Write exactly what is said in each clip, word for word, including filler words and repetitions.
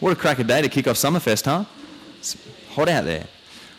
What a cracker day to kick off Summerfest, huh? It's hot out there.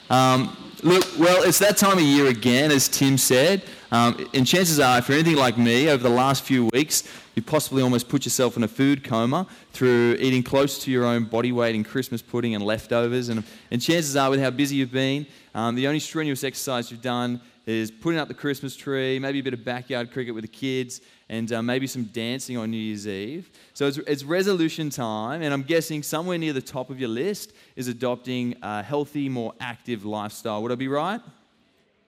Um, look, well, it's that time of year again, as Tim said. Um, and chances are, if you're anything like me, over the last few weeks, you possibly almost put yourself in a food coma through eating close to your own body weight in Christmas pudding and leftovers. And, and chances are, with how busy you've been, um, the only strenuous exercise you've done is putting up the Christmas tree, maybe a bit of backyard cricket with the kids, and uh, maybe some dancing on New Year's Eve. So it's, it's resolution time, and I'm guessing somewhere near the top of your list is adopting a healthy, more active lifestyle. Would I be right?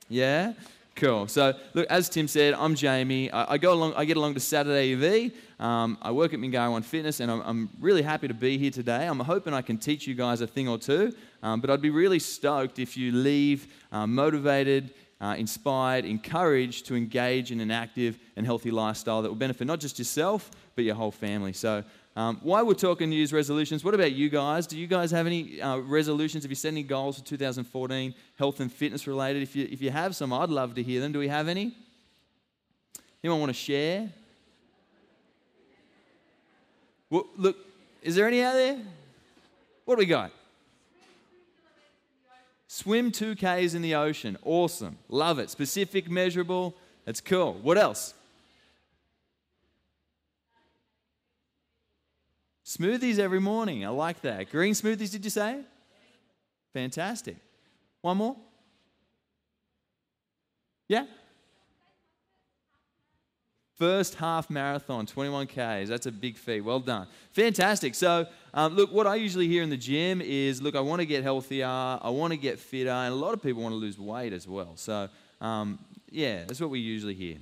Yeah? Cool. So, look, as Tim said, I'm Jamie. I, I go along. I get along to Saturday E V. Um, I work at Mingara One Fitness, and I'm, I'm really happy to be here today. I'm hoping I can teach you guys a thing or two, um, but I'd be really stoked if you leave uh, motivated, Uh, inspired, encouraged to engage in an active and healthy lifestyle that will benefit not just yourself, but your whole family. So um, while we're talking New Year's resolutions, what about you guys? Do you guys have any uh, resolutions? Have you set any goals for two thousand fourteen, health and fitness related? If you if you have some, I'd love to hear them. Do we have any? Anyone want to share? Well, look, is there any out there? What do we got? Swim two kays in the ocean. Awesome. Love it. Specific, measurable. That's cool. What else? Smoothies every morning. I like that. Green smoothies, did you say? Fantastic. One more? Yeah? First half marathon, twenty-one kays. That's a big feat. Well done. Fantastic. So, um, look, what I usually hear in the gym is, look, I want to get healthier. I want to get fitter. And a lot of people want to lose weight as well. So, um, yeah, that's what we usually hear.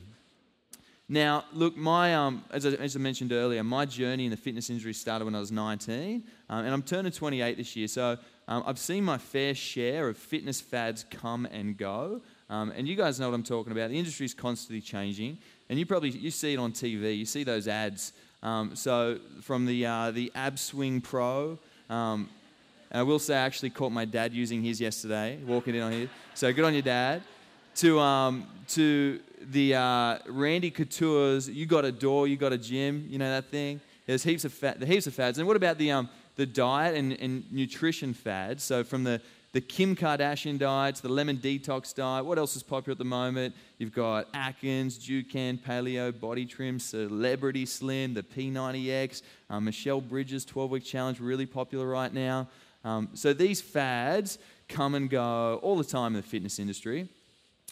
Now, look, my um, as, I, as I mentioned earlier, my journey in the fitness industry started when I was nineteen. Um, and I'm turning twenty-eight this year. So um, I've seen my fair share of fitness fads come and go. Um, and you guys know what I'm talking about. The industry is constantly changing. And you probably, you see it on T V, you see those ads. Um, so from the uh, the Ab Swing Pro, um, and I will say I actually caught my dad using his yesterday, walking in on his, so good on your dad, to um, to the uh, Randy Couture's, you got a door, you got a gym, you know that thing? There's heaps of, fa- heaps of fads. And what about the um the diet and, and nutrition fads? So from the The Kim Kardashian diets, the Lemon Detox diet. What else is popular at the moment? You've got Atkins, Dukan, Paleo, Body Trim, Celebrity Slim, the P ninety X, uh, Michelle Bridges' twelve-week challenge, really popular right now. Um, so these fads come and go all the time in the fitness industry.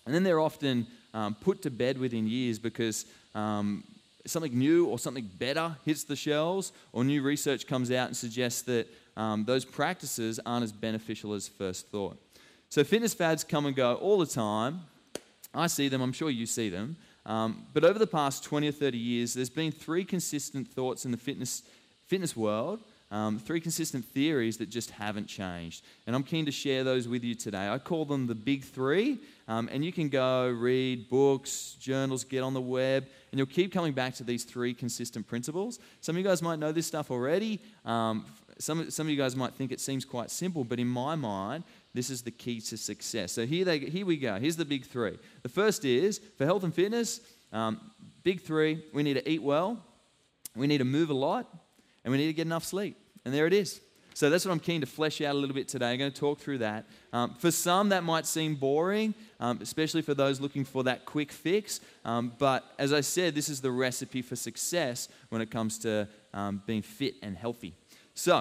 And then they're often um, put to bed within years because um, something new or something better hits the shelves, or new research comes out and suggests that Um, those practices aren't as beneficial as first thought. So fitness fads come and go all the time. I see them. I'm sure you see them. Um, but over the past twenty or thirty years, there's been three consistent thoughts in the fitness fitness world, um, three consistent theories that just haven't changed. And I'm keen to share those with you today. I call them the big three. Um, and you can go read books, journals, get on the web, and you'll keep coming back to these three consistent principles. Some of you guys might know this stuff already. Um, Some, some of you guys might think it seems quite simple, but in my mind, this is the key to success. So here they, here we go. Here's the big three. The first is, for health and fitness, um, big three, we need to eat well, we need to move a lot, and we need to get enough sleep. And there it is. So that's what I'm keen to flesh out a little bit today. I'm going to talk through that. Um, for some, that might seem boring, um, especially for those looking for that quick fix. Um, but as I said, this is the recipe for success when it comes to um, being fit and healthy. So,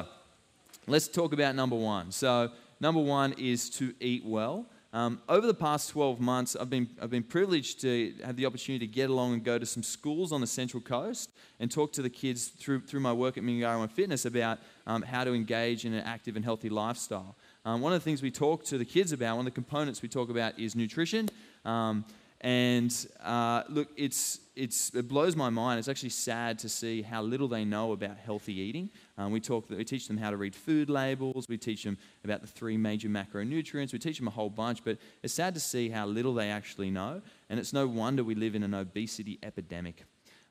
let's talk about number one. So, number one is to eat well. Um, over the past twelve months, I've been I've been privileged to have the opportunity to get along and go to some schools on the Central Coast and talk to the kids through through my work at Mingara One Fitness about um, how to engage in an active and healthy lifestyle. Um, one of the things we talk to the kids about, one of the components we talk about, is nutrition. Um, and uh, look, it's it's it blows my mind. It's actually sad to see how little they know about healthy eating. Um, we talk. We teach them how to read food labels. We teach them about the three major macronutrients. We teach them a whole bunch, but it's sad to see how little they actually know, and it's no wonder we live in an obesity epidemic.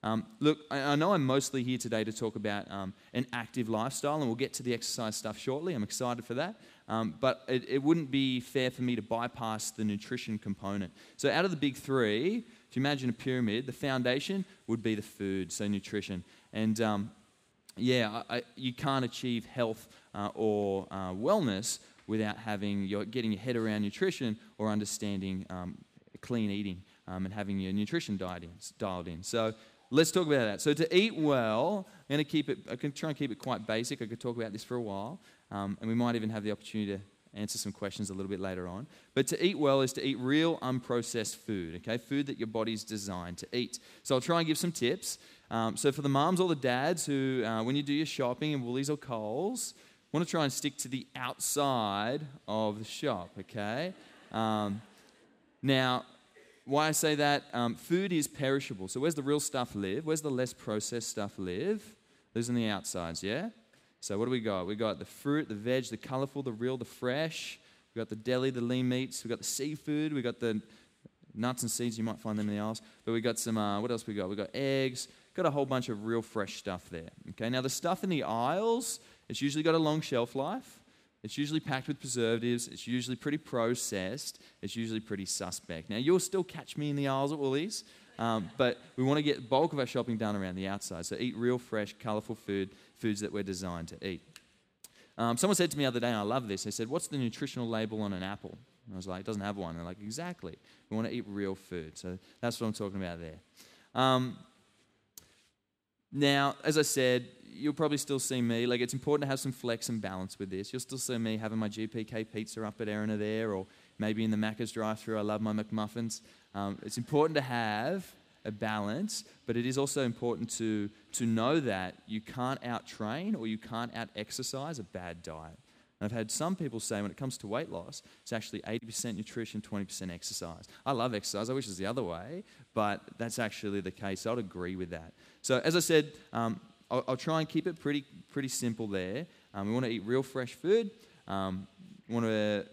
Um, look, I, I know I'm mostly here today to talk about um, an active lifestyle, and we'll get to the exercise stuff shortly. I'm excited for that, um, but it, it wouldn't be fair for me to bypass the nutrition component. So out of the big three, if you imagine a pyramid, the foundation would be the food, so nutrition. And... Um, yeah, I, I, you can't achieve health uh, or uh, wellness without having your getting your head around nutrition or understanding um, clean eating um, and having your nutrition dialed in, dialed in. So let's talk about that. So to eat well, I'm going to keep it. I can try and keep it quite basic. I could talk about this for a while, um, and we might even have the opportunity to answer some questions a little bit later on. But to eat well is to eat real, unprocessed food, okay? Food that your body's designed to eat. So I'll try and give some tips. Um, so for the mums or the dads who, uh, when you do your shopping in Woolies or Coles, want to try and stick to the outside of the shop, okay? Um, now, why I say that, um, food is perishable. So where's the real stuff live? Where's the less processed stuff live? Those on the outsides, yeah? So what do we got? We got the fruit, the veg, the colourful, the real, the fresh. We got the deli, the lean meats. We got the seafood. We got the nuts and seeds. You might find them in the aisles. But we got some. Uh, what else we got? We got eggs. Got a whole bunch of real fresh stuff there. Okay. Now the stuff in the aisles, it's usually got a long shelf life. It's usually packed with preservatives. It's usually pretty processed. It's usually pretty suspect. Now you'll still catch me in the aisles at Woolies, um, but we want to get the bulk of our shopping done around the outside. So eat real fresh, colourful food. Foods that we're designed to eat. Um, someone said to me the other day, and I love this, they said, what's the nutritional label on an apple? And I was like, it doesn't have one. And they're like, exactly. We want to eat real food. So that's what I'm talking about there. Um, now, as I said, you'll probably still see me. Like, it's important to have some flex and balance with this. You'll still see me having my G P K pizza up at Erina there, or maybe in the Macca's drive-thru. I love my McMuffins. Um, it's important to have a balance, but it is also important to to know that you can't out-train or you can't out-exercise a bad diet. And I've had some people say when it comes to weight loss, it's actually eighty percent nutrition, twenty percent exercise. I love exercise. I wish it was the other way, but that's actually the case. I'd agree with that. So as I said, um, I'll, I'll try and keep it pretty pretty simple there. Um, we want to eat real fresh food. Um, want to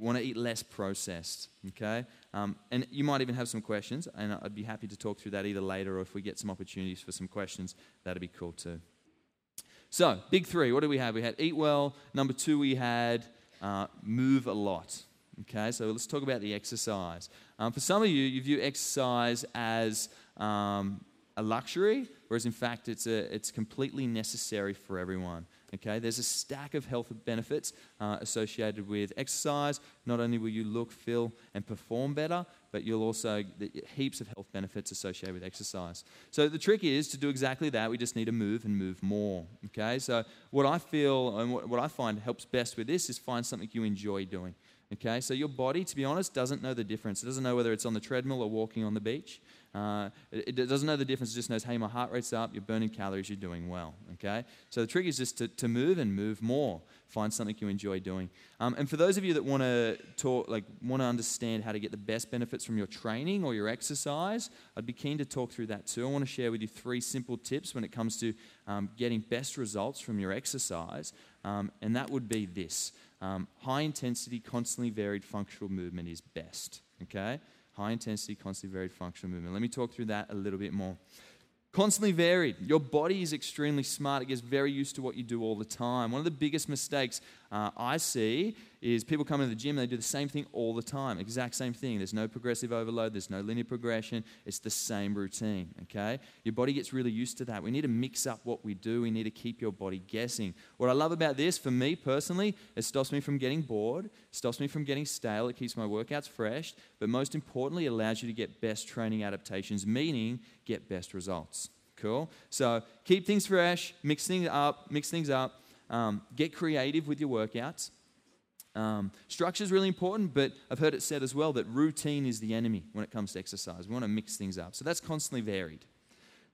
want to eat less processed. Okay. Um, and you might even have some questions, and I'd be happy to talk through that either later, or if we get some opportunities for some questions, that'd be cool too. So, big three, what do we have? We had eat well. Number two, we had uh, move a lot. Okay, so let's talk about the exercise. Um, for some of you, you view exercise as um, a luxury, whereas in fact it's a, it's completely necessary for everyone. Okay, there's a stack of health benefits uh, associated with exercise. Not only will you look, feel, and perform better, but you'll also get heaps of health benefits associated with exercise. So the trick is to do exactly that. We just need to move and move more. Okay, so what I feel and what, what I find helps best with this is find something you enjoy doing. Okay, so your body, to be honest, doesn't know the difference. It doesn't know whether it's on the treadmill or walking on the beach. Uh, it, it doesn't know the difference. It just knows, hey, my heart rate's up, you're burning calories, you're doing well, okay? So the trick is just to, to move and move more. Find something you enjoy doing. Um, and for those of you that want to talk, like want to understand how to get the best benefits from your training or your exercise, I'd be keen to talk through that too. I want to share with you three simple tips when it comes to um, getting best results from your exercise, um, and that would be this. Um, high intensity, constantly varied functional movement is best, okay? High intensity, constantly varied functional movement. Let me talk through that a little bit more. Constantly varied. Your body is extremely smart. It gets very used to what you do all the time. One of the biggest mistakes uh, I see is people come into the gym and they do the same thing all the time, exact same thing. There's no progressive overload. There's no linear progression. It's the same routine, okay? Your body gets really used to that. We need to mix up what we do. We need to keep your body guessing. What I love about this, for me personally, it stops me from getting bored, stops me from getting stale. It keeps my workouts fresh, but most importantly, it allows you to get best training adaptations, meaning get best results. Cool. So keep things fresh, mix things up, mix things up. Um, get creative with your workouts. Um, structure is really important, but I've heard it said as well that routine is the enemy when it comes to exercise. We want to mix things up. So that's constantly varied.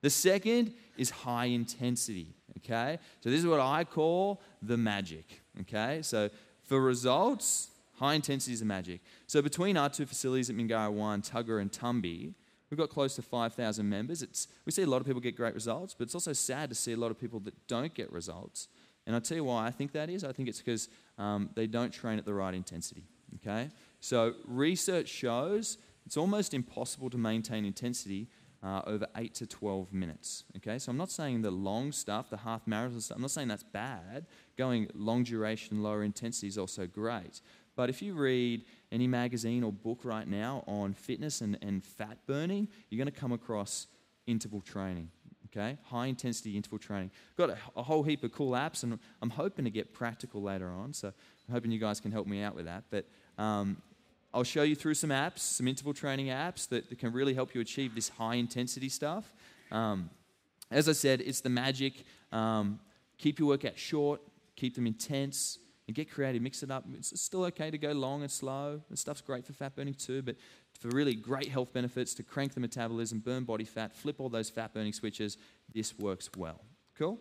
The second is high intensity. Okay. So this is what I call the magic. Okay. So for results, high intensity is the magic. So between our two facilities at Mingara One, Tugger and Tumbi, we've got close to five thousand members. It's, we see a lot of people get great results, but it's also sad to see a lot of people that don't get results. And I'll tell you why I think that is. I think it's because um, they don't train at the right intensity, okay? So research shows it's almost impossible to maintain intensity uh, over eight to twelve minutes, okay? So I'm not saying the long stuff, the half marathon stuff, I'm not saying that's bad. Going long duration, lower intensity is also great. But if you read any magazine or book right now on fitness and, and fat burning, you're going to come across interval training. okay? High intensity interval training. Got a, a whole heap of cool apps, and I'm hoping to get practical later on, so I'm hoping you guys can help me out with that. But um, I'll show you through some apps, some interval training apps that, that can really help you achieve this high intensity stuff. Um, as I said, it's the magic. Um, keep your workout short, keep them intense, and get creative, mix it up. It's still okay to go long and slow. This stuff's great for fat burning too, but for really great health benefits, to crank the metabolism, burn body fat, flip all those fat burning switches, this works well. Cool?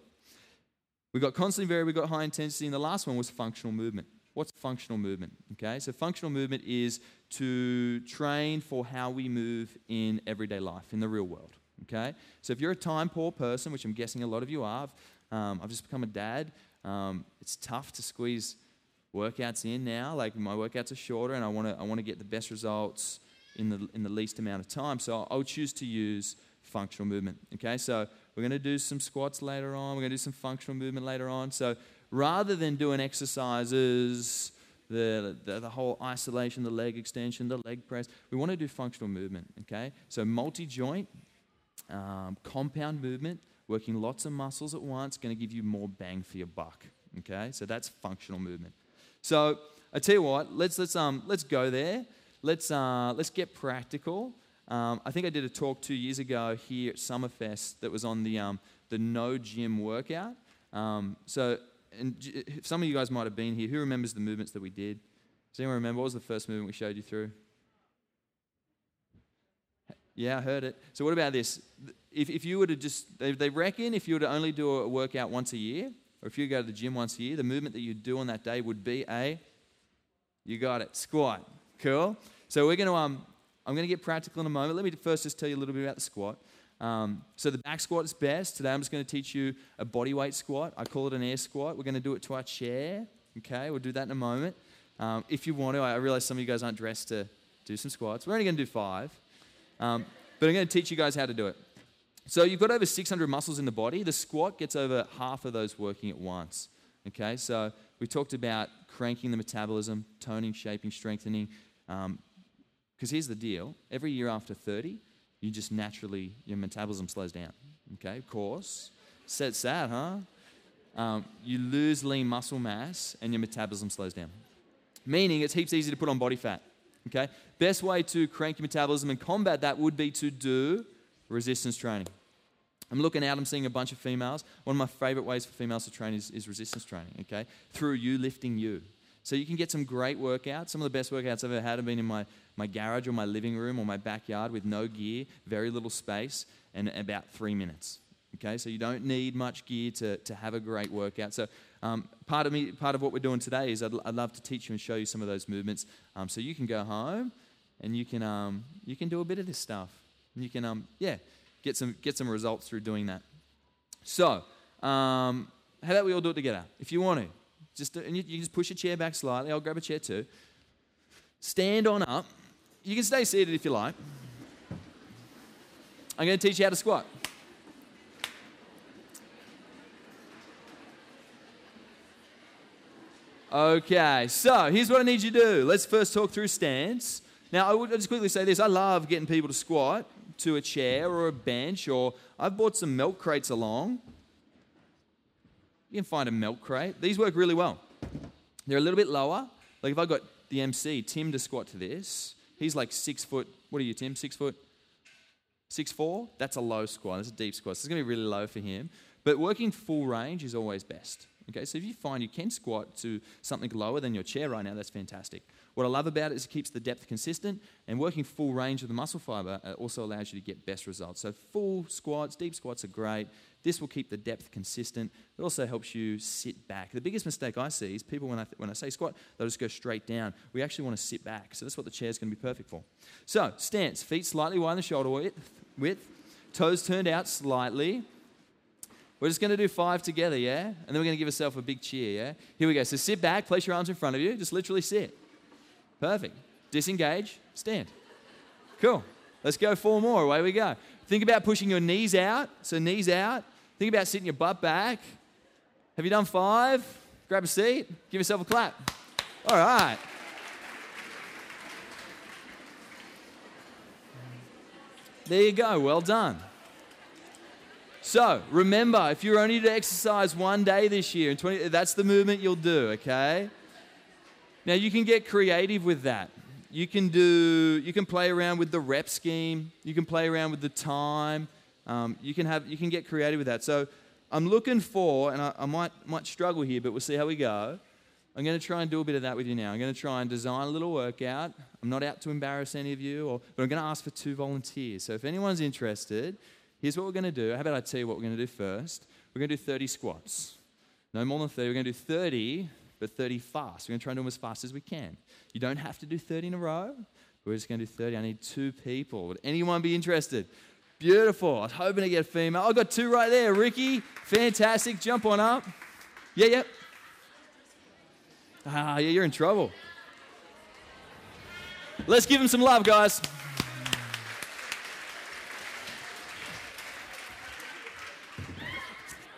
We've got constantly varied, we've got high intensity, and the last one was functional movement. What's functional movement? Okay, so functional movement is to train for how we move in everyday life, in the real world. Okay, so if you're a time-poor person, which I'm guessing a lot of you are, um, I've just become a dad. Um, it's tough to squeeze workouts in now. Like, my workouts are shorter, and I want to I want to get the best results in the in the least amount of time. So I'll, I'll choose to use functional movement. Okay, so we're going to do some squats later on. We're going to do some functional movement later on. So rather than doing exercises, the, the the whole isolation, the leg extension, the leg press, we want to do functional movement. Okay, so multi-joint, um, compound movement. Working lots of muscles at once, going to give you more bang for your buck. Okay, so that's functional movement. So I tell you what, let's let's um let's go there. Let's uh let's get practical. Um, I think I did a talk two years ago here at Summerfest that was on the um the no gym workout. Um, so and some of you guys might have been here. Who remembers the movements that we did? Does anyone remember what was the first movement we showed you through? Yeah, I heard it. So what about this? If, if you were to just, they, they reckon if you were to only do a workout once a year, or if you go to the gym once a year, the movement that you do on that day would be a, you got it, squat. Cool. So we're going to, um, I'm going to get practical in a moment. Let me first just tell you a little bit about the squat. Um, so the back squat is best. Today I'm just going to teach you a body weight squat. I call it an air squat. We're going to do it to our chair. Okay, we'll do that in a moment. Um, if you want to, I realize some of you guys aren't dressed to do some squats. We're only going to do five. Um, but I'm going to teach you guys how to do it. So you've got over six hundred muscles in the body. The squat gets over half of those working at once. Okay, so we talked about cranking the metabolism, toning, shaping, strengthening. Because um, here's the deal. Every year after thirty, you just naturally, your metabolism slows down. Okay, of course. It's sad, huh? Um, you lose lean muscle mass and your metabolism slows down. Meaning it's heaps easier to put on body fat. Okay, best way to crank your metabolism and combat that would be to do resistance training. I'm looking out, I'm seeing a bunch of females. One of my favorite ways for females to train is, is resistance training, okay? Through you lifting you. So you can get some great workouts. Some of the best workouts I've ever had have been in my, my garage or my living room or my backyard with no gear, very little space, and about three minutes. Okay, so you don't need much gear to, to have a great workout. So um, part of me, part of what we're doing today is I'd, I'd love to teach you and show you some of those movements, um, so you can go home and you can um, you can do a bit of this stuff. And you can um, yeah, get some get some results through doing that. So um, how about we all do it together? If you want to, just do, and you, you just push your chair back slightly. I'll grab a chair too. Stand on up. You can stay seated if you like. I'm going to teach you how to squat. Okay, so here's what I need you to do. Let's first talk through stance. Now, I would just quickly say this. I love getting people to squat to a chair or a bench, or I've bought some milk crates along. You can find a milk crate. These work really well. They're a little bit lower. Like if I got the M C, Tim, to squat to this, he's like six foot. What are you, Tim? Six foot? Six four? That's a low squat. That's a deep squat. So it's going to be really low for him. But working full range is always best. Okay, so if you find you can squat to something lower than your chair right now, that's fantastic. What I love about it is it keeps the depth consistent, and working full range of the muscle fiber also allows you to get best results. So full squats, deep squats are great. This will keep the depth consistent. It also helps you sit back. The biggest mistake I see is people, when I, th- when I say squat, they'll just go straight down. We actually want to sit back, so that's what the chair's going to be perfect for. So stance, feet slightly wide in the shoulder width, width, toes turned out slightly. We're just going to do five together, yeah? And then we're going to give ourselves a big cheer, yeah? Here we go. So sit back, place your arms in front of you. Just literally sit. Perfect. Disengage, stand. Cool. Let's go four more. Away we go. Think about pushing your knees out. So knees out. Think about sitting your butt back. Have you done five? Grab a seat. Give yourself a clap. All right. There you go. Well done. So remember, if you're only to exercise one day this year, twenty that's the movement you'll do, okay? Now you can get creative with that. You can do, you can play around with the rep scheme. You can play around with the time. Um, you can have, you can get creative with that. So I'm looking for, and I, I might might struggle here, but we'll see how we go. I'm going to try and do a bit of that with you now. I'm going to try and design a little workout. I'm not out to embarrass any of you, or, but I'm going to ask for two volunteers. So if anyone's interested, here's what we're going to do. How about I tell you what we're going to do first? We're going to do thirty squats. No more than thirty. We're going to do thirty, but thirty fast. We're going to try and do them as fast as we can. You don't have to do thirty in a row. We're just going to do thirty. I need two people. Would anyone be interested? Beautiful. I was hoping to get a female. I got two right there. Ricky, fantastic. Jump on up. Yeah, yep. Yeah. Ah, yeah, you're in trouble. Let's give him some love, guys.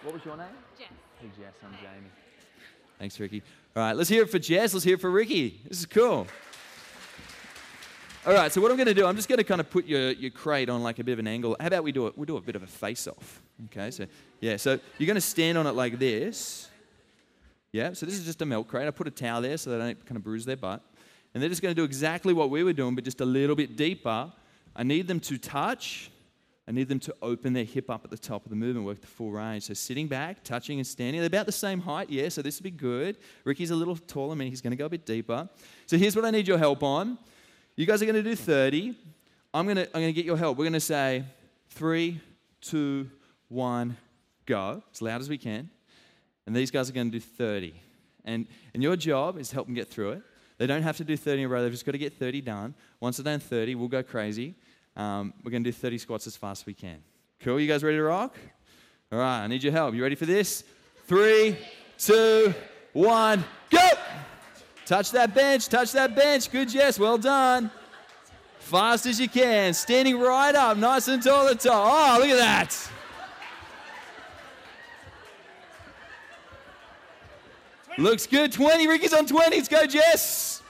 What was your name? Jess. Hey, Jess, I'm hey. Jamie. Thanks, Ricky. All right, let's hear it for Jess. Let's hear it for Ricky. This is cool. All right, so what I'm going to do, I'm just going to kind of put your, your crate on like a bit of an angle. How about we do it? We'll do a bit of a face-off, okay? So, yeah, so you're going to stand on it like this. Yeah, so this is just a milk crate. I put a towel there so they don't kind of bruise their butt. And they're just going to do exactly what we were doing, but just a little bit deeper. I need them to touch. I need them to open their hip up at the top of the movement, work the full range. So sitting back, touching and standing. They're about the same height, yeah, so this would be good. Ricky's a little taller, I mean, he's going to go a bit deeper. So here's what I need your help on. You guys are going to do thirty. I'm going to, I'm going to get your help. We're going to say three, two, one, go, as loud as we can. And these guys are going to do thirty. And and your job is to help them get through it. They don't have to do thirty in a row. They've just got to get thirty done. Once they're done thirty, we'll go crazy. Um, we're going to do thirty squats as fast as we can. Cool? You guys ready to rock? All right. I need your help. You ready for this? Three, two, one, go! Touch that bench. Touch that bench. Good, Jess. Well done. Fast as you can. Standing right up. Nice and tall at the top. Oh, look at that. Looks good. twenty. Ricky's on twenty. Let's go, Jess.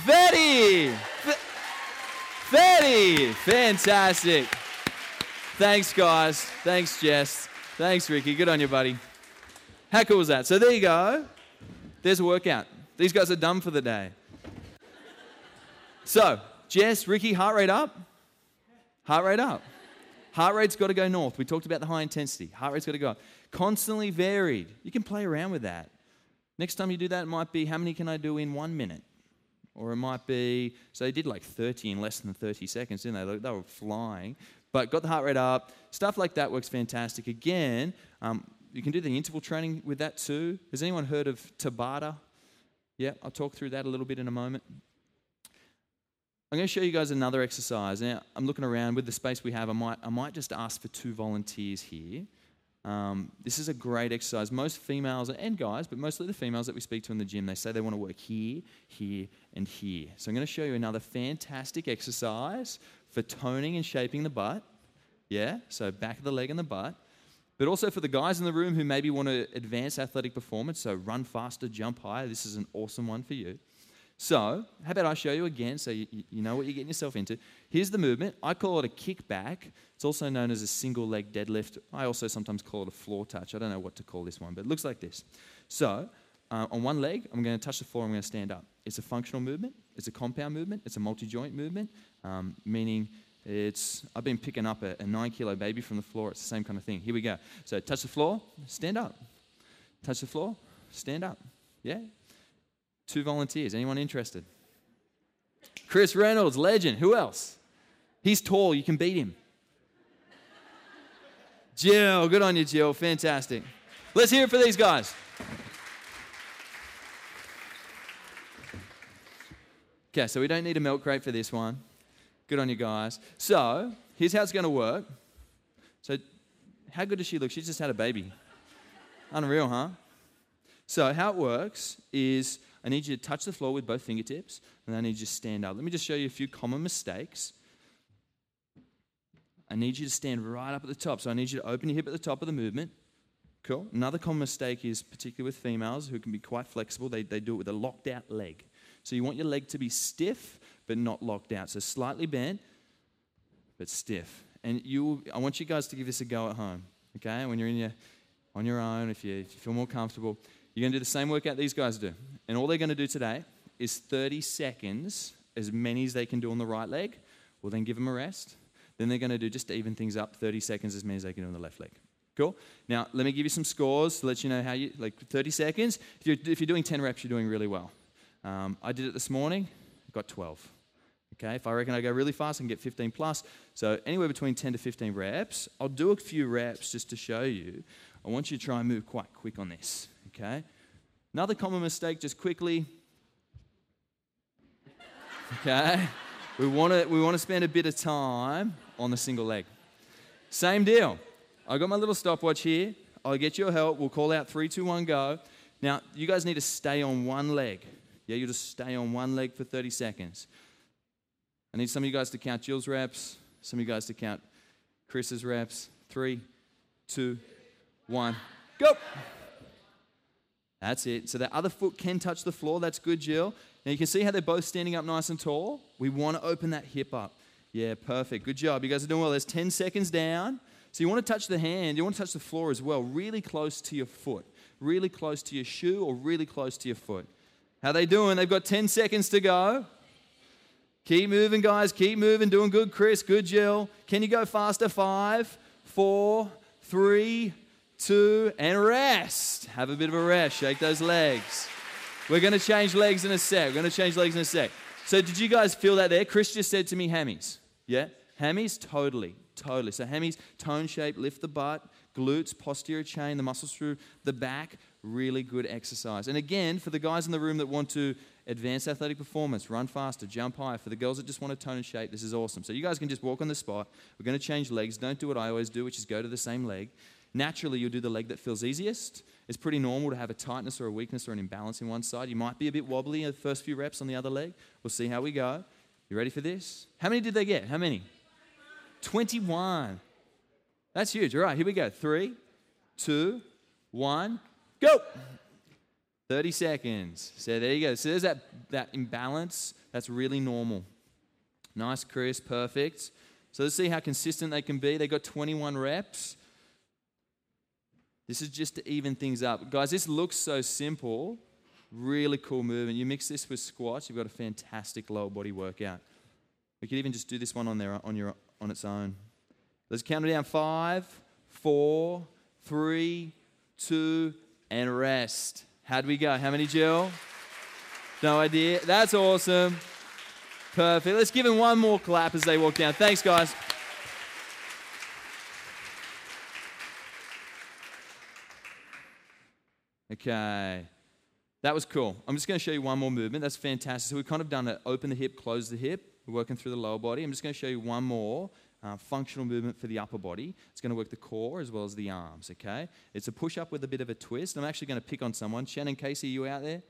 thirty. thirty. Fantastic. Thanks, guys. Thanks, Jess. Thanks, Ricky. Good on you, buddy. How cool was that? So there you go. There's a workout. These guys are done for the day. So, Jess, Ricky, heart rate up. Heart rate up. Heart rate's got to go north. We talked about the high intensity. Heart rate's got to go up. Constantly varied. You can play around with that. Next time you do that, it might be, how many can I do in one minute? Or it might be, so they did like thirty in less than thirty seconds, didn't they? They were flying. But got the heart rate up. Stuff like that works fantastic. Again, um, you can do the interval training with that too. Has anyone heard of Tabata? Yeah, I'll talk through that a little bit in a moment. I'm going to show you guys another exercise. Now, I'm looking around with the space we have. I might I might just ask for two volunteers here. Um, this is a great exercise. Most females and guys, but mostly the females that we speak to in the gym, they say they want to work here, here, and here. So I'm going to show you another fantastic exercise for toning and shaping the butt. Yeah, so back of the leg and the butt. But also for the guys in the room who maybe want to advance athletic performance, so run faster, jump higher, this is an awesome one for you. So, how about I show you again so you, you know what you're getting yourself into. Here's the movement. I call it a kickback. It's also known as a single leg deadlift. I also sometimes call it a floor touch. I don't know what to call this one, but it looks like this. So, uh, on one leg, I'm going to touch the floor. I'm going to stand up. It's a functional movement. It's a compound movement. It's a multi-joint movement, um, meaning it's... I've been picking up a, a nine-kilo baby from the floor. It's the same kind of thing. Here we go. So, touch the floor, stand up. Touch the floor, stand up. Yeah? Two volunteers. Anyone interested? Chris Reynolds, legend. Who else? He's tall. You can beat him. Jill. Good on you, Jill. Fantastic. Let's hear it for these guys. Okay, so we don't need a milk crate for this one. Good on you guys. So, here's how it's going to work. So, how good does she look? She's just had a baby. Unreal, huh? So, how it works is... I need you to touch the floor with both fingertips, and I need you to stand up. Let me just show you a few common mistakes. I need you to stand right up at the top, so I need you to open your hip at the top of the movement. Cool. Another common mistake is, particularly with females who can be quite flexible, they, they do it with a locked out leg. So you want your leg to be stiff, but not locked out. So slightly bent, but stiff. And you, I want you guys to give this a go at home, okay? When you're in your, on your own, if you, if you feel more comfortable, you're going to do the same workout these guys do. And all they're going to do today is thirty seconds, as many as they can do on the right leg. We'll then give them a rest. Then they're going to do, just to even things up, thirty seconds, as many as they can do on the left leg. Cool? Now, let me give you some scores to let you know how you, like thirty seconds. If you're, if you're doing ten reps, you're doing really well. Um, I did it this morning, got twelve. Okay, if I reckon I go really fast, I can get fifteen plus. So anywhere between ten to fifteen reps. I'll do a few reps just to show you. I want you to try and move quite quick on this, okay? Another common mistake, just quickly. Okay? We want to we want to spend a bit of time on the single leg. Same deal. I got my little stopwatch here. I'll get your help. We'll call out three, two, one, go. Now, you guys need to stay on one leg. Yeah, you'll just stay on one leg for thirty seconds. I need some of you guys to count Jill's reps, some of you guys to count Chris's reps. Three, two, one, go. That's it. So the other foot can touch the floor. That's good, Jill. Now you can see how they're both standing up nice and tall. We want to open that hip up. Yeah, perfect. Good job. You guys are doing well. There's ten seconds down. So you want to touch the hand. You want to touch the floor as well, really close to your foot, really close to your shoe or really close to your foot. How are they doing? They've got ten seconds to go. Keep moving, guys. Keep moving. Doing good, Chris. Good, Jill. Can you go faster? Five, four, three, two, and rest. Have a bit of a rest. Shake those legs. We're going to change legs in a sec. We're going to change legs in a sec. So did you guys feel that there? Chris just said to me, hammies. Yeah? Hammies? Totally. Totally. So hammies, tone shape, lift the butt, glutes, posterior chain, the muscles through the back. Really good exercise. And again, for the guys in the room that want to advance athletic performance, run faster, jump higher. For the girls that just want to tone and shape, this is awesome. So you guys can just walk on the spot. We're going to change legs. Don't do what I always do, which is go to the same leg. Naturally, you'll do the leg that feels easiest. It's pretty normal to have a tightness or a weakness or an imbalance in one side. You might be a bit wobbly in the first few reps on the other leg. We'll see how we go. You ready for this? How many did they get? How many? twenty-one. That's huge. All right, here we go. Three, two, one. Go! thirty seconds. So there you go. So there's that, that imbalance. That's really normal. Nice, Chris. Perfect. So let's see how consistent they can be. They got twenty-one reps. This is just to even things up. Guys, this looks so simple. Really cool movement. You mix this with squats, you've got a fantastic lower body workout. We could even just do this one on their, on your, on its own. Let's count it down. Five, four, three, two, and rest. How'd we go? How many, Jill? No idea. That's awesome. Perfect. Let's give them one more clap as they walk down. Thanks, guys. Okay. That was cool. I'm just going to show you one more movement. That's fantastic. So we've kind of done it. Open the hip, close the hip. We're working through the lower body. I'm just going to show you one more. Uh, functional movement for the upper body. It's going to work the core as well as the arms, okay? It's a push-up with a bit of a twist. I'm actually going to pick on someone. Shannon Casey, are you out there?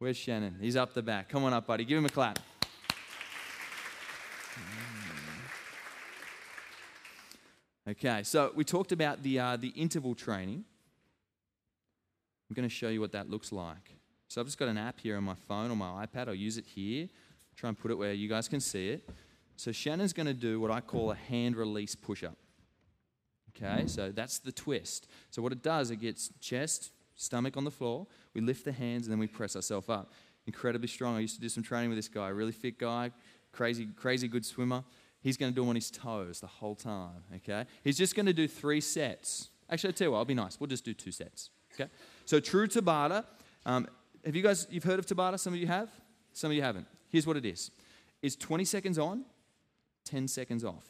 Where's Shannon? He's up the back. Come on up, buddy. Give him a clap. Okay, so we talked about the, uh, the interval training. I'm going to show you what that looks like. So I've just got an app here on my phone or my iPad. I'll use it here. Try and put it where you guys can see it. So Shannon's going to do what I call a hand release push-up. Okay, so that's the twist. So what it does, it gets chest, stomach on the floor. We lift the hands and then we press ourselves up. Incredibly strong. I used to do some training with this guy, a really fit guy, crazy, crazy good swimmer. He's going to do it on his toes the whole time, okay? He's just going to do three sets. Actually, I'll tell you what, I'll be nice. We'll just do two sets, okay? So true Tabata. Um, have you guys, you've heard of Tabata? Some of you have, some of you haven't. Here's what it is. It's twenty seconds on, ten seconds off.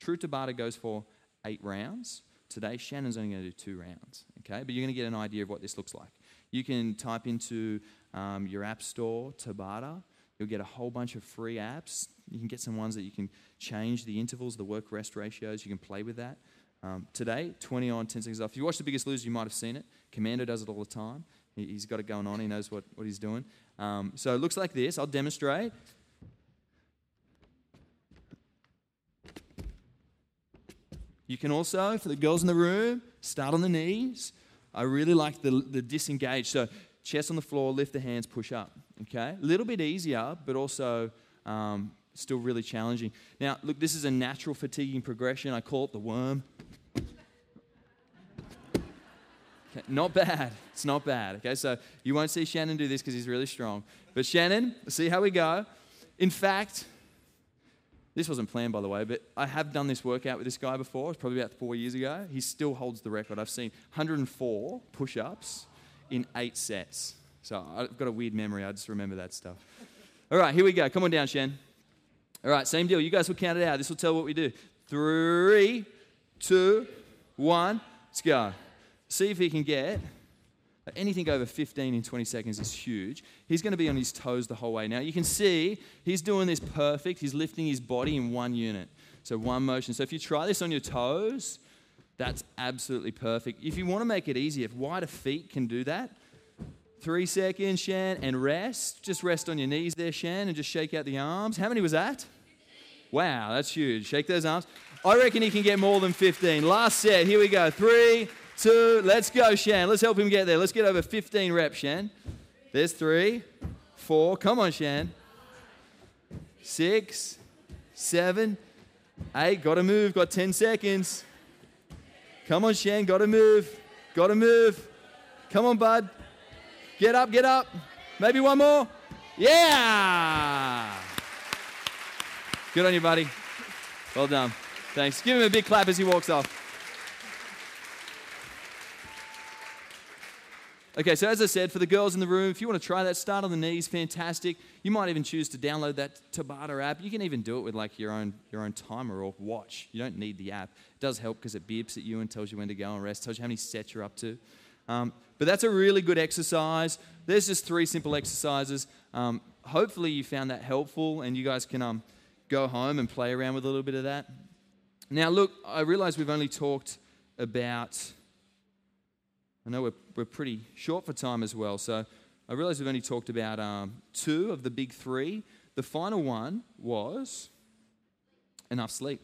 True Tabata goes for eight rounds. Today, Shannon's only going to do two rounds, okay? But you're going to get an idea of what this looks like. You can type into um, your app store, Tabata. You'll get a whole bunch of free apps. You can get some ones that you can change the intervals, the work-rest ratios. You can play with that. Um, today, twenty on, ten seconds off. If you watch The Biggest Loser, you might have seen it. Commando does it all the time. He, he's got it going on. He knows what, what he's doing. Um, so it looks like this. I'll demonstrate. You can also, for the girls in the room, start on the knees. I really like the, the disengage. So chest on the floor, lift the hands, push up. Okay? A little bit easier, but also um, still really challenging. Now, look, this is a natural fatiguing progression. I call it the worm. Okay, not bad. It's not bad. Okay, so you won't see Shannon do this because he's really strong. But Shannon, see how we go. In fact, this wasn't planned, by the way, but I have done this workout with this guy before. It's probably about four years ago. He still holds the record. I've seen one hundred and four push-ups in eight sets. So I've got a weird memory. I just remember that stuff. All right, here we go. Come on down, Shan. All right, same deal. You guys will count it out. This will tell what we do. Three, two, one, let's go. See if he can get anything over fifteen in twenty seconds is huge. He's going to be on his toes the whole way. Now, you can see he's doing this perfect. He's lifting his body in one unit. So one motion. So if you try this on your toes, that's absolutely perfect. If you want to make it easy, if wider feet can do that, three seconds, Shan, and rest. Just rest on your knees there, Shan, and just shake out the arms. How many was that? Wow, that's huge. Shake those arms. I reckon he can get more than fifteen. Last set. Here we go. Three, two, let's go, Shan. Let's help him get there. Let's get over fifteen reps, Shan. There's three, four. Come on, Shan. Six, seven, eight. Got to move. Got ten seconds. Come on, Shan. Got to move. Got to move. Come on, bud. Get up, get up. Maybe one more. Yeah. Good on you, buddy. Well done. Thanks. Give him a big clap as he walks off. Okay, so as I said, for the girls in the room, if you want to try that, start on the knees, fantastic. You might even choose to download that Tabata app. You can even do it with like your own your own timer or watch. You don't need the app. It does help because it beeps at you and tells you when to go and rest, tells you how many sets you're up to. Um, but that's a really good exercise. There's just three simple exercises. Um, hopefully you found that helpful and you guys can um, go home and play around with a little bit of that. Now look, I realize we've only talked about... I know we're, we're pretty short for time as well, so I realize we've only talked about um, two of the big three. The final one was enough sleep.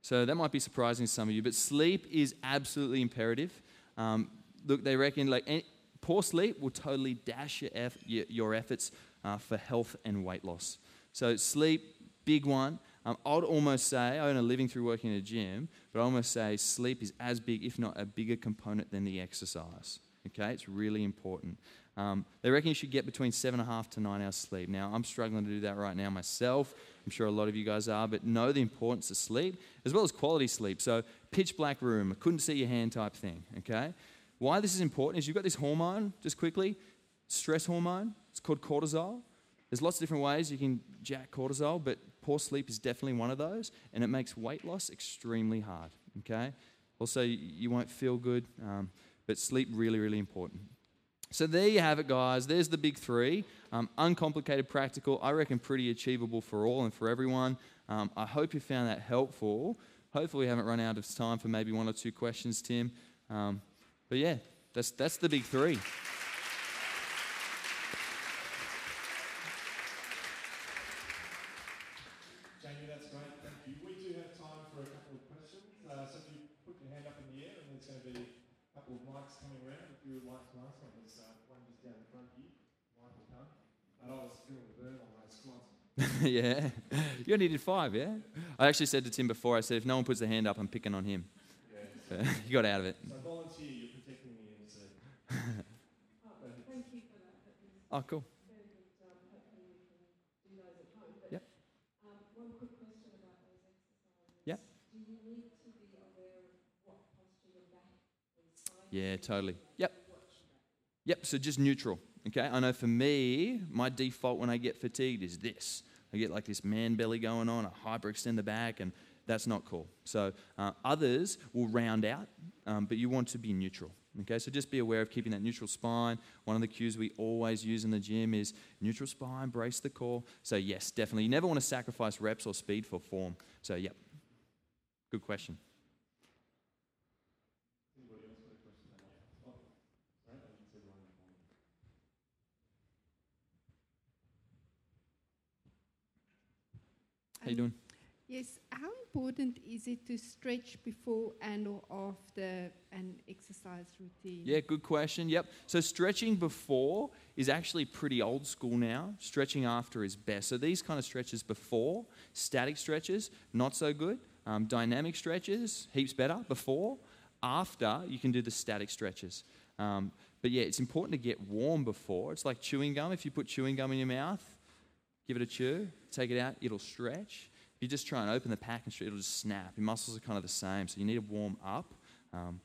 So that might be surprising to some of you, but sleep is absolutely imperative. Um, look, they reckon like any, poor sleep will totally dash your, eff, your, your efforts uh, for health and weight loss. So sleep, big one. Um, I'd almost say, I earn a living through working in a gym, but I almost say sleep is as big, if not a bigger component than the exercise. Okay, it's really important. Um, they reckon you should get between seven and a half to nine hours sleep. Now, I'm struggling to do that right now myself. I'm sure a lot of you guys are, but know the importance of sleep, as well as quality sleep. So pitch black room, I couldn't see your hand type thing, okay? Why this is important is you've got this hormone, just quickly, stress hormone. It's called cortisol. There's lots of different ways you can jack cortisol, but poor sleep is definitely one of those, and it makes weight loss extremely hard, okay? Also, you won't feel good, um, but sleep really, really important. So there you have it, guys. There's the big three. Um, uncomplicated, practical, I reckon pretty achievable for all and for everyone. Um, I hope you found that helpful. Hopefully we haven't run out of time for maybe one or two questions, Tim. Um, but yeah, that's that's the big three. Yeah, you only did five, yeah? I actually said to Tim before, I said, if no one puts their hand up, I'm picking on him. Yeah. You got out of it. So I volunteer, you're protecting me. And so. Oh, thank you for that. Oh, cool. Yep. One quick question about those exercises. Yep. Do you need to be aware of what posture your back is? Yeah, totally. Yep. Yep, so just neutral, okay? I know for me, my default when I get fatigued is this. I get like this man belly going on, I hyperextend the back, and that's not cool. So uh, others will round out, um, but you want to be neutral. Okay, so just be aware of keeping that neutral spine. One of the cues we always use in the gym is neutral spine, brace the core. So yes, definitely. You never want to sacrifice reps or speed for form. So yep, good question. How you doing? Yes, how important is it to stretch before and or after an exercise? exercise routine? Yeah, good question. Yep. So stretching before is actually pretty old school now. Stretching after is best. So these kind of stretches before, static stretches, not so good. Um, dynamic stretches, heaps better. Before, after, you can do the static stretches. Um, but yeah, it's important to get warm before. It's like chewing gum. If you put chewing gum in your mouth, give it a chew, take it out, it'll stretch. If you just try and open the pack and stretch, it'll just snap. Your muscles are kind of the same, so you need to warm up. Um,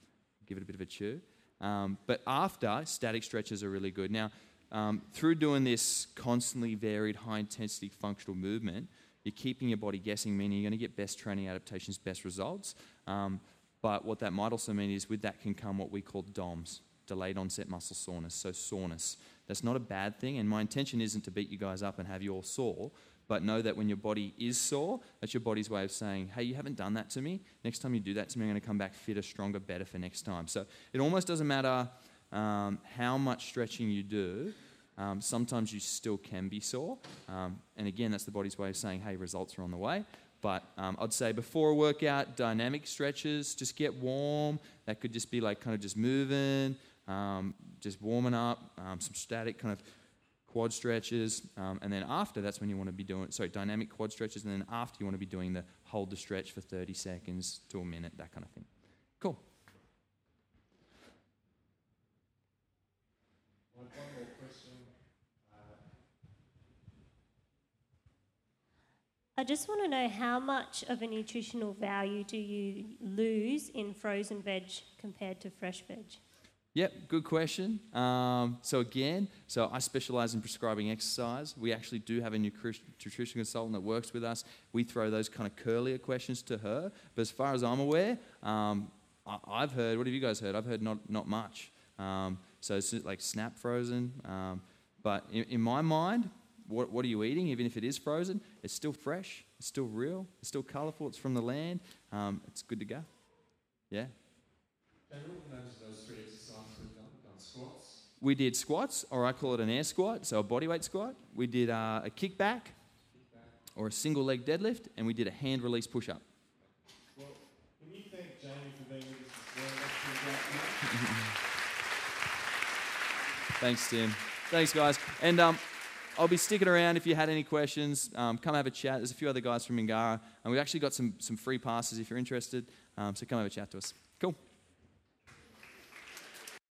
give it a bit of a chew. Um, but after, static stretches are really good. Now, um, through doing this constantly varied, high-intensity functional movement, you're keeping your body guessing, meaning you're going to get best training adaptations, best results. Um, but what that might also mean is with that can come what we call D O M S, delayed onset muscle soreness, so soreness. That's not a bad thing, and my intention isn't to beat you guys up and have you all sore, but know that when your body is sore, that's your body's way of saying, hey, you haven't done that to me. Next time you do that to me, I'm going to come back fitter, stronger, better for next time. So it almost doesn't matter um, how much stretching you do. Um, sometimes you still can be sore. Um, and again, that's the body's way of saying, hey, results are on the way. But um, I'd say before a workout, dynamic stretches, just get warm. That could just be like kind of just moving, Um, just warming up, um, some static kind of quad stretches, um, and then after, that's when you want to be doing, sorry, dynamic quad stretches, and then after you want to be doing the hold the stretch for thirty seconds to a minute, that kind of thing. Cool. One more question. I just want to know how much of a nutritional value do you lose in frozen veg compared to fresh veg? Yep, good question. Um, so again, so I specialise in prescribing exercise. We actually do have a nutrition consultant that works with us. We throw those kind of curlier questions to her. But as far as I'm aware, um, I- I've heard, what have you guys heard? I've heard not, not much. Um, so it's like snap frozen. Um, but in, in my mind, what, what are you eating? Even if it is frozen, it's still fresh. It's still real. It's still colourful. It's from the land. Um, it's good to go. Yeah. Can you organise those three exercises we've done? We've done squats. We did squats, or I call it an air squat, so a bodyweight squat. We did uh, a kickback, kickback, or a single leg deadlift, and we did a hand release push up. Well, can you thank Jamie for being with us as well? Thanks, Tim. Thanks, guys. And um, I'll be sticking around if you had any questions. Um, come have a chat. There's a few other guys from Mingara, and we've actually got some, some free passes if you're interested. Um, so come have a chat to us. Cool.